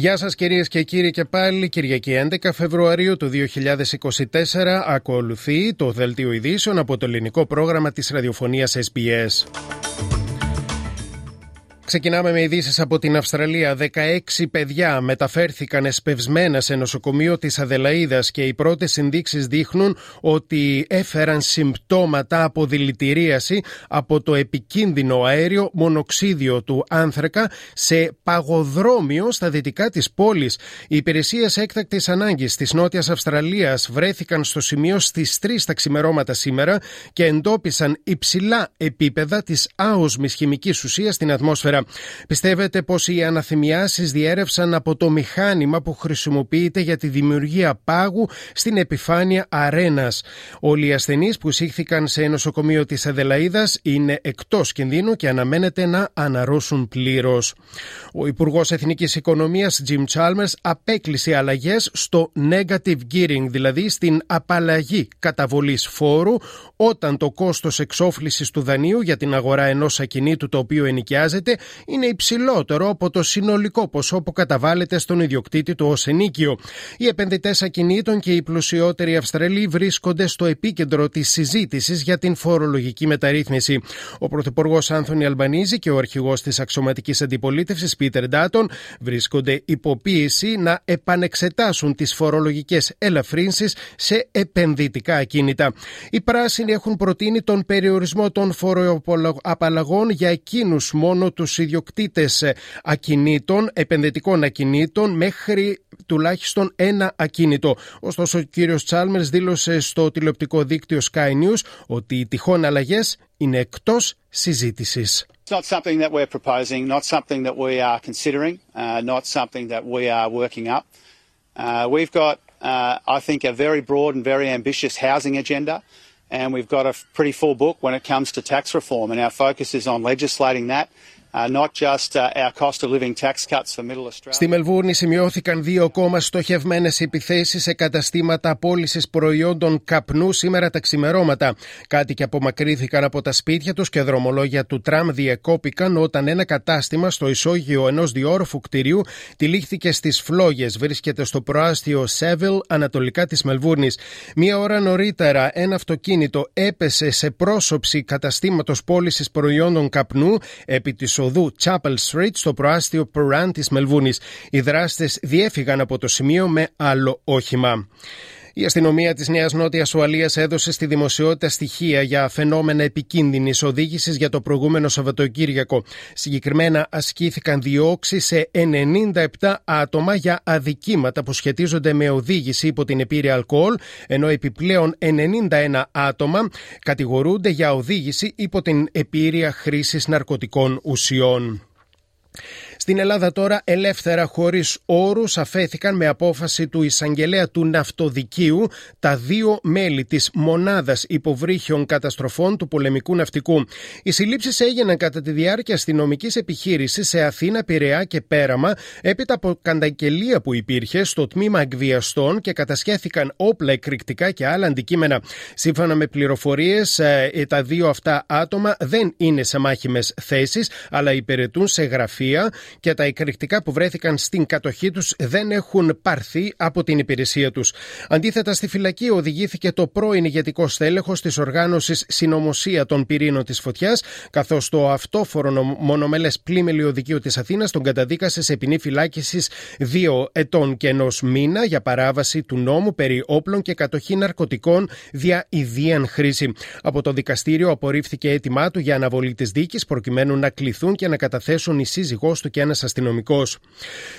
Γεια σας κυρίες και κύριοι και πάλι, Κυριακή 11 Φεβρουαρίου του 2024 ακολουθεί το δελτίο ειδήσεων από το ελληνικό πρόγραμμα της ραδιοφωνίας SBS. Ξεκινάμε με ειδήσεις από την Αυστραλία. 16 παιδιά μεταφέρθηκαν εσπευσμένα σε νοσοκομείο της Αδελαΐδας και οι πρώτες ενδείξεις δείχνουν ότι έφεραν συμπτώματα από δηλητηρίαση από το επικίνδυνο αέριο μονοξίδιο του άνθρακα σε παγοδρόμιο στα δυτικά της πόλης. Οι υπηρεσίες έκτακτης ανάγκης της Νότιας Αυστραλίας βρέθηκαν στο σημείο στις 3 τα ξημερώματα σήμερα και εντόπισαν υψηλά επίπεδα της άοσμης χημικής ουσίας στην ατμόσφαιρα. Πιστεύετε πως οι αναθυμιάσεις διέρευσαν από το μηχάνημα που χρησιμοποιείται για τη δημιουργία πάγου στην επιφάνεια αρένας. Όλοι οι ασθενείς που εισήχθηκαν σε νοσοκομείο της Αδελαΐδας είναι εκτός κινδύνου και αναμένεται να αναρρώσουν πλήρως. Ο Υπουργός Εθνικής Οικονομίας Jim Chalmers απέκλεισε αλλαγές στο negative gearing, δηλαδή στην απαλλαγή καταβολής φόρου όταν το κόστος εξόφλησης του δανείου για την αγορά ενός ακινήτου το οποίο ενοικιάζεται είναι υψηλότερο από το συνολικό ποσό που καταβάλλεται στον ιδιοκτήτη του ως ενοίκιο. Οι επενδυτές ακινήτων και οι πλουσιότεροι Αυστραλοί βρίσκονται στο επίκεντρο της συζήτησης για την φορολογική μεταρρύθμιση. Ο πρωθυπουργός Άνθωνη Αλμπανίζη και ο αρχηγός της αξιωματικής αντιπολίτευσης Πίτερ Ντάτον βρίσκονται υπό πίεση να επανεξετάσουν τις φορολογικές ελαφρύνσεις σε επενδυτικά ακίνητα. Οι πράσινοι έχουν προτείνει τον περιορισμό των φοροαπαλλαγών για εκείνους μόνο τους ιδιοκτήτες ακινήτων, επενδυτικών ακινήτων, μέχρι τουλάχιστον ένα ακίνητο. Ωστόσο, ο κύριος Chalmers δήλωσε στο τηλεοπτικό δίκτυο Sky News ότι οι τυχόν αλλαγές είναι εκτός συζήτησης. It's not something that we're proposing, not something that we are considering, not something that we are working up. We've got, I think, a very broad and very ambitious housing agenda. And we've got a pretty full book when it comes to tax reform, and our focus is on legislating that. Στη Μελβούρνη σημειώθηκαν 2 ακόμα στοχευμένες επιθέσεις σε καταστήματα πώλησης προϊόντων καπνού σήμερα τα ξημερώματα. Κάτοικοι απομακρύνθηκαν από τα σπίτια τους και δρομολόγια του τραμ διεκόπηκαν όταν ένα κατάστημα στο ισόγειο ενός διόροφου κτηρίου τυλίχθηκε στις φλόγες. Βρίσκεται στο προάστιο Σέβιλ, ανατολικά της Μελβούρνης. Μία ώρα νωρίτερα, ένα αυτοκίνητο έπεσε σε πρόσωψη καταστήματος πώλησης προϊόντων καπνού επί της οδού Chapel Street στο προάστιο Perran της Μελβούρνης. Οι δράστες διέφυγαν από το σημείο με άλλο όχημα. Η αστυνομία της Νέας Νότιας Ουαλίας έδωσε στη δημοσιότητα στοιχεία για φαινόμενα επικίνδυνης οδήγησης για το προηγούμενο Σαββατοκύριακο. Συγκεκριμένα ασκήθηκαν διώξεις σε 97 άτομα για αδικήματα που σχετίζονται με οδήγηση υπό την επίρρεια αλκοόλ, ενώ επιπλέον 91 άτομα κατηγορούνται για οδήγηση υπό την επίρρεια χρήσης ναρκωτικών ουσιών. Στην Ελλάδα τώρα, ελεύθερα χωρίς όρους αφέθηκαν με απόφαση του εισαγγελέα του ναυτοδικείου τα 2 μέλη της μονάδας υποβρύχιων καταστροφών του πολεμικού ναυτικού. Οι συλλήψεις έγιναν κατά τη διάρκεια αστυνομικής επιχείρησης σε Αθήνα, Πειραιά και Πέραμα, έπειτα από καταγγελία που υπήρχε στο τμήμα εκβιαστών και κατασχέθηκαν όπλα, εκρηκτικά και άλλα αντικείμενα. Σύμφωνα με πληροφορίες, τα 2 αυτά άτομα δεν είναι σε μάχημες θέσεις, αλλά υπηρετούν σε γραφεία. Και τα εκρηκτικά που βρέθηκαν στην κατοχή τους δεν έχουν πάρθει από την υπηρεσία τους. Αντίθετα, στη φυλακή οδηγήθηκε το πρώην ηγετικό στέλεχος της οργάνωσης Συνωμοσία των Πυρήνων της Φωτιάς, καθώς το αυτόφορο μονομελές πλημελιωδικείο της Αθήνας τον καταδίκασε σε ποινή φυλάκισης 2 ετών και 1 μήνα για παράβαση του νόμου περί όπλων και κατοχή ναρκωτικών δια ιδίαν χρήση. Από το δικαστήριο απορρίφθηκε αίτημά του για αναβολή της δίκης, προκειμένου να κληθούν και να καταθέσουν η σύζυγός του και Βρετανός αστυνομικός.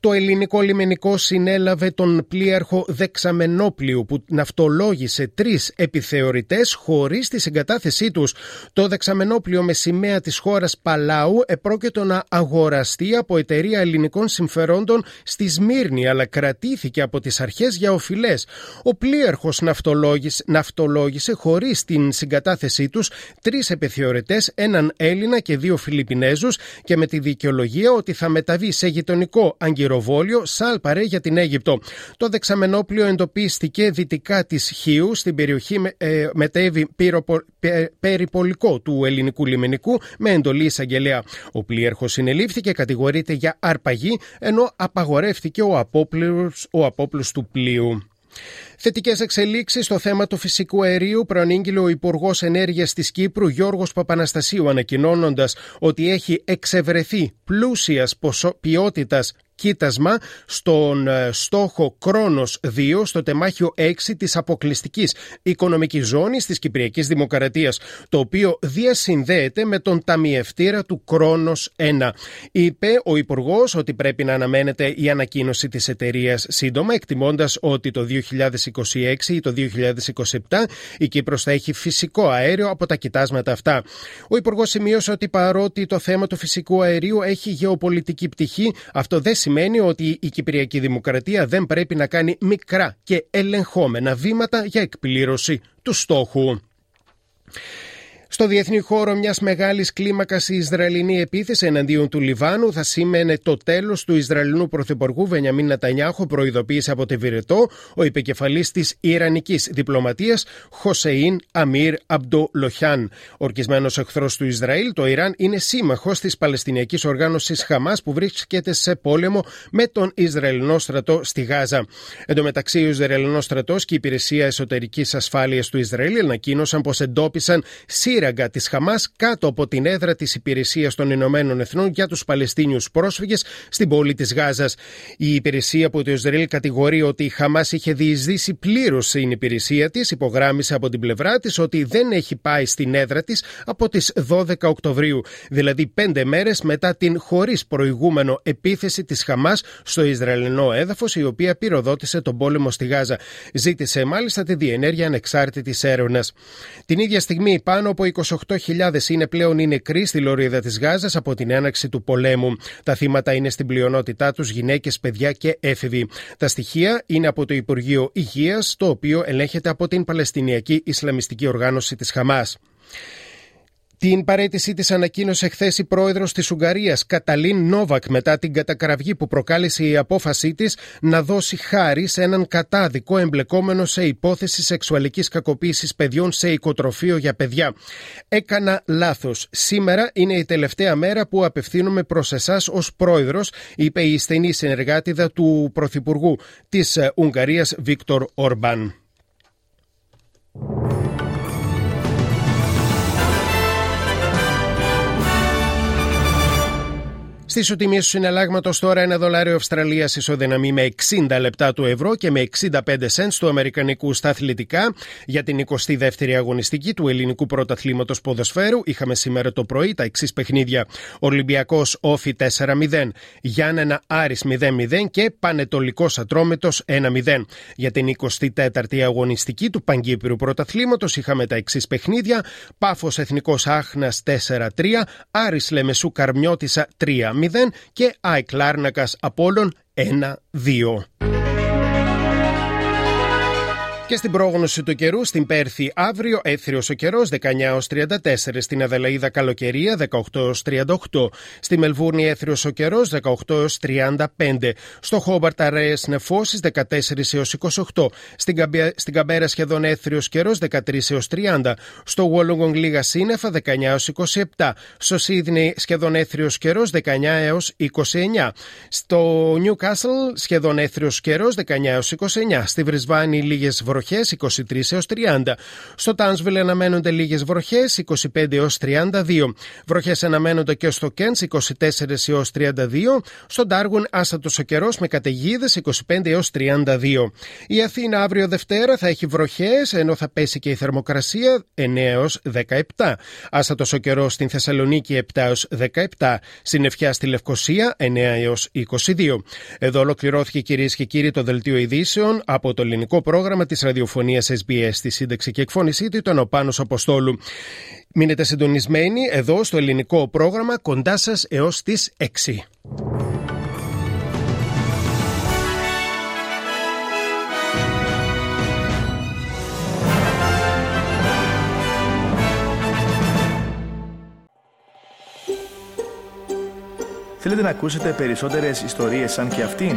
Το ελληνικό λιμενικό συνέλαβε τον πλοίαρχο Δεξαμενόπλιου που ναυτολόγησε 3 επιθεωρητές χωρίς τη συγκατάθεσή τους. Το Δεξαμενόπλιο με σημαία της χώρας Παλάου επρόκειτο να αγοραστεί από εταιρεία ελληνικών συμφερόντων στη Σμύρνη, αλλά κρατήθηκε από τις αρχές για οφειλές. Ο πλοίαρχος ναυτολόγησε χωρίς την συγκατάθεσή τους 3 επιθεωρητές, έναν Έλληνα και 2 Φιλιππινέζους, και με τη δικαιολογία ότι θα μεταβεί σε γειτονικό αγκυροβόλιο Σάλπαρε για την Αίγυπτο. Το Δεξαμενόπλιο εντοπίστηκε δυτικά της Χίου, στην περιοχή μετέβη περιπολικό του ελληνικού λιμενικού με εντολή εισαγγελέα. Ο πλοίαρχος συνελήφθηκε, κατηγορείται για αρπαγή, ενώ απαγορεύτηκε ο απόπλους του πλοίου. Θετικές εξελίξεις στο θέμα του φυσικού αερίου προανήγγειλε ο Υπουργός Ενέργειας της Κύπρου Γιώργος Παπαναστασίου, ανακοινώνοντας ότι έχει εξευρεθεί πλούσιας ποιότητας κοίτασμα στον στόχο Κρόνος 2 στο τεμάχιο 6 της αποκλειστικής οικονομικής ζώνης της Κυπριακής Δημοκρατίας, το οποίο διασυνδέεται με τον ταμιευτήρα του Κρόνος 1. Είπε ο Υπουργός ότι πρέπει να αναμένεται η ανακοίνωση της εταιρείας σύντομα, εκτιμώντας ότι το 2026 ή το 2027 η Κύπρος θα έχει φυσικό αέριο από τα κοιτάσματα αυτά. Ο Υπουργός σημείωσε ότι παρότι το θέμα του φυσικού αερίου έχει γεωπολιτική πτυχή, αυτό δεν σημαίνει ότι η Κυπριακή Δημοκρατία δεν πρέπει να κάνει μικρά και ελεγχόμενα βήματα για εκπλήρωση του στόχου. Στο διεθνή χώρο, μιας μεγάλης κλίμακας η Ισραηλινή επίθεση εναντίον του Λιβάνου θα σήμαινε το τέλος του Ισραηλινού Πρωθυπουργού Βενιαμίν Νετανιάχου, προειδοποίησε από τη Βηρετό ο επικεφαλής της Ιρανικής διπλωματίας Χοσεΐν Αμίρ Αμπντού Λοχιάν. Ορκισμένος εχθρός του Ισραήλ, το Ιράν είναι σύμμαχος της Παλαιστινιακής Οργάνωσης Χαμάς που βρίσκεται σε πόλεμο με τον Ισραηλινό στρατό στη Γάζα. Εν τω μεταξύ, ο Ισραηλινός στρατός και η Υπηρεσία Εσωτερικής Ασφάλειας του Ισραήλ ανακοίνωσαν πως εντόπισαν της Χαμάς κάτω από την έδρα της Υπηρεσίας των Ηνωμένων Εθνών για τους Παλαιστίνιους πρόσφυγες στην πόλη της Γάζας. Η υπηρεσία που το Ισραήλ κατηγορεί ότι η Χαμάς είχε διεισδύσει πλήρως στην υπηρεσία της, υπογράμμισε από την πλευρά της ότι δεν έχει πάει στην έδρα της από τις 12 Οκτωβρίου, δηλαδή 5 μέρες μετά την χωρίς προηγούμενο επίθεση της Χαμάς στο Ισραηλινό έδαφος, η οποία πυροδότησε τον πόλεμο στη Γάζα. Ζήτησε μάλιστα τη διενέργεια ανεξάρτητης έρευνας. Την ίδια στιγμή, πάνω από 28.000 είναι πλέον οι νεκροί στη λωρίδα της Γάζας από την έναρξη του πολέμου. Τα θύματα είναι στην πλειονότητά τους γυναίκες, παιδιά και έφηβοι. Τα στοιχεία είναι από το Υπουργείο Υγείας, το οποίο ελέγχεται από την Παλαιστινιακή Ισλαμιστική Οργάνωση της Χαμάς. Την παραίτησή της ανακοίνωσε χθες η πρόεδρος της Ουγγαρίας, Καταλίν Νόβακ, μετά την κατακραυγή που προκάλεσε η απόφασή της να δώσει χάρη σε έναν κατάδικο εμπλεκόμενο σε υπόθεση σεξουαλικής κακοποίησης παιδιών σε οικοτροφείο για παιδιά. «Έκανα λάθος. Σήμερα είναι η τελευταία μέρα που απευθύνομαι προς εσάς ως πρόεδρος», είπε η στενή συνεργάτιδα του Πρωθυπουργού της Ουγγαρίας, Βίκτορ Ορμπάν. Στις ισοτιμίες του συναλλάγματος τώρα, $1 Αυστραλίας ισοδυναμεί με 60 λεπτά του ευρώ και με 65 σέντς του αμερικανικού. Στα αθλητικά, για την 22η αγωνιστική του ελληνικού πρωταθλήματος ποδοσφαίρου είχαμε σήμερα το πρωί τα εξής παιχνίδια: Ολυμπιακός Όφι 4-0, Γιάννενα Άρης 0-0 και Πανετολικός Ατρόμητος 1-0. Για την 24η αγωνιστική του Παγκύπριου πρωταθλήματος είχαμε τα εξής παιχνίδια: Πάφος Εθνικός Άχνας 4-3, Άρης Λεμεσού Καρμιώτισσα 3-0 και ΑΕΚ Λάρνακας Απόλλων 1-2. Και στην πρόγνωση του καιρού, στην Πέρθη αύριο έθριος ο καιρός 19-34, στην Αδελαίδα καλοκαιρία 18-38, στη Μελβούρνη έθριος ο καιρός 18-35, στο Χόμπαρτ αραιές νεφώσεις 14-28, στην Καμπέρα σχεδόν έθριος καιρός 13-30, στο Γουόλογκονγκ λίγα σύννεφα 19-27, στο Σίδνεϊ σχεδόν έθριος καιρός 19-29, στο Νιουκάσλ σχεδόν έθριος καιρός 19-29, στη Βρισβάνη λίγες βροχές βροχές 23 έως 30. Στο Τάνσβιλ αναμένονται λίγες βροχές 25 έως 32. Βροχές αναμένονται και στο Κέντς 24 έως 32. Στον Ντάργουν άστατος ο καιρός με καταιγίδες 25 έως 32. Η Αθήνα αύριο Δευτέρα θα έχει βροχές ενώ θα πέσει και η θερμοκρασία 9 έως 17. Άστατος ο καιρός στην Θεσσαλονίκη 7 έως 17. Στην Ευφιά στη Λευκοσία 9 έως 22. Εδώ ολοκληρώθηκε κυρίες και κύριοι το δελτίο ειδήσεων από το ελληνικό πρόγραμμα της ραδιοφωνίας SBS, στη σύνταξη και εκφώνησή του ήταν ο Πάνος Αποστόλου. Μείνετε συντονισμένοι εδώ στο ελληνικό πρόγραμμα, κοντά σας έως τις 6. Θέλετε να ακούσετε περισσότερες ιστορίες σαν και αυτήν?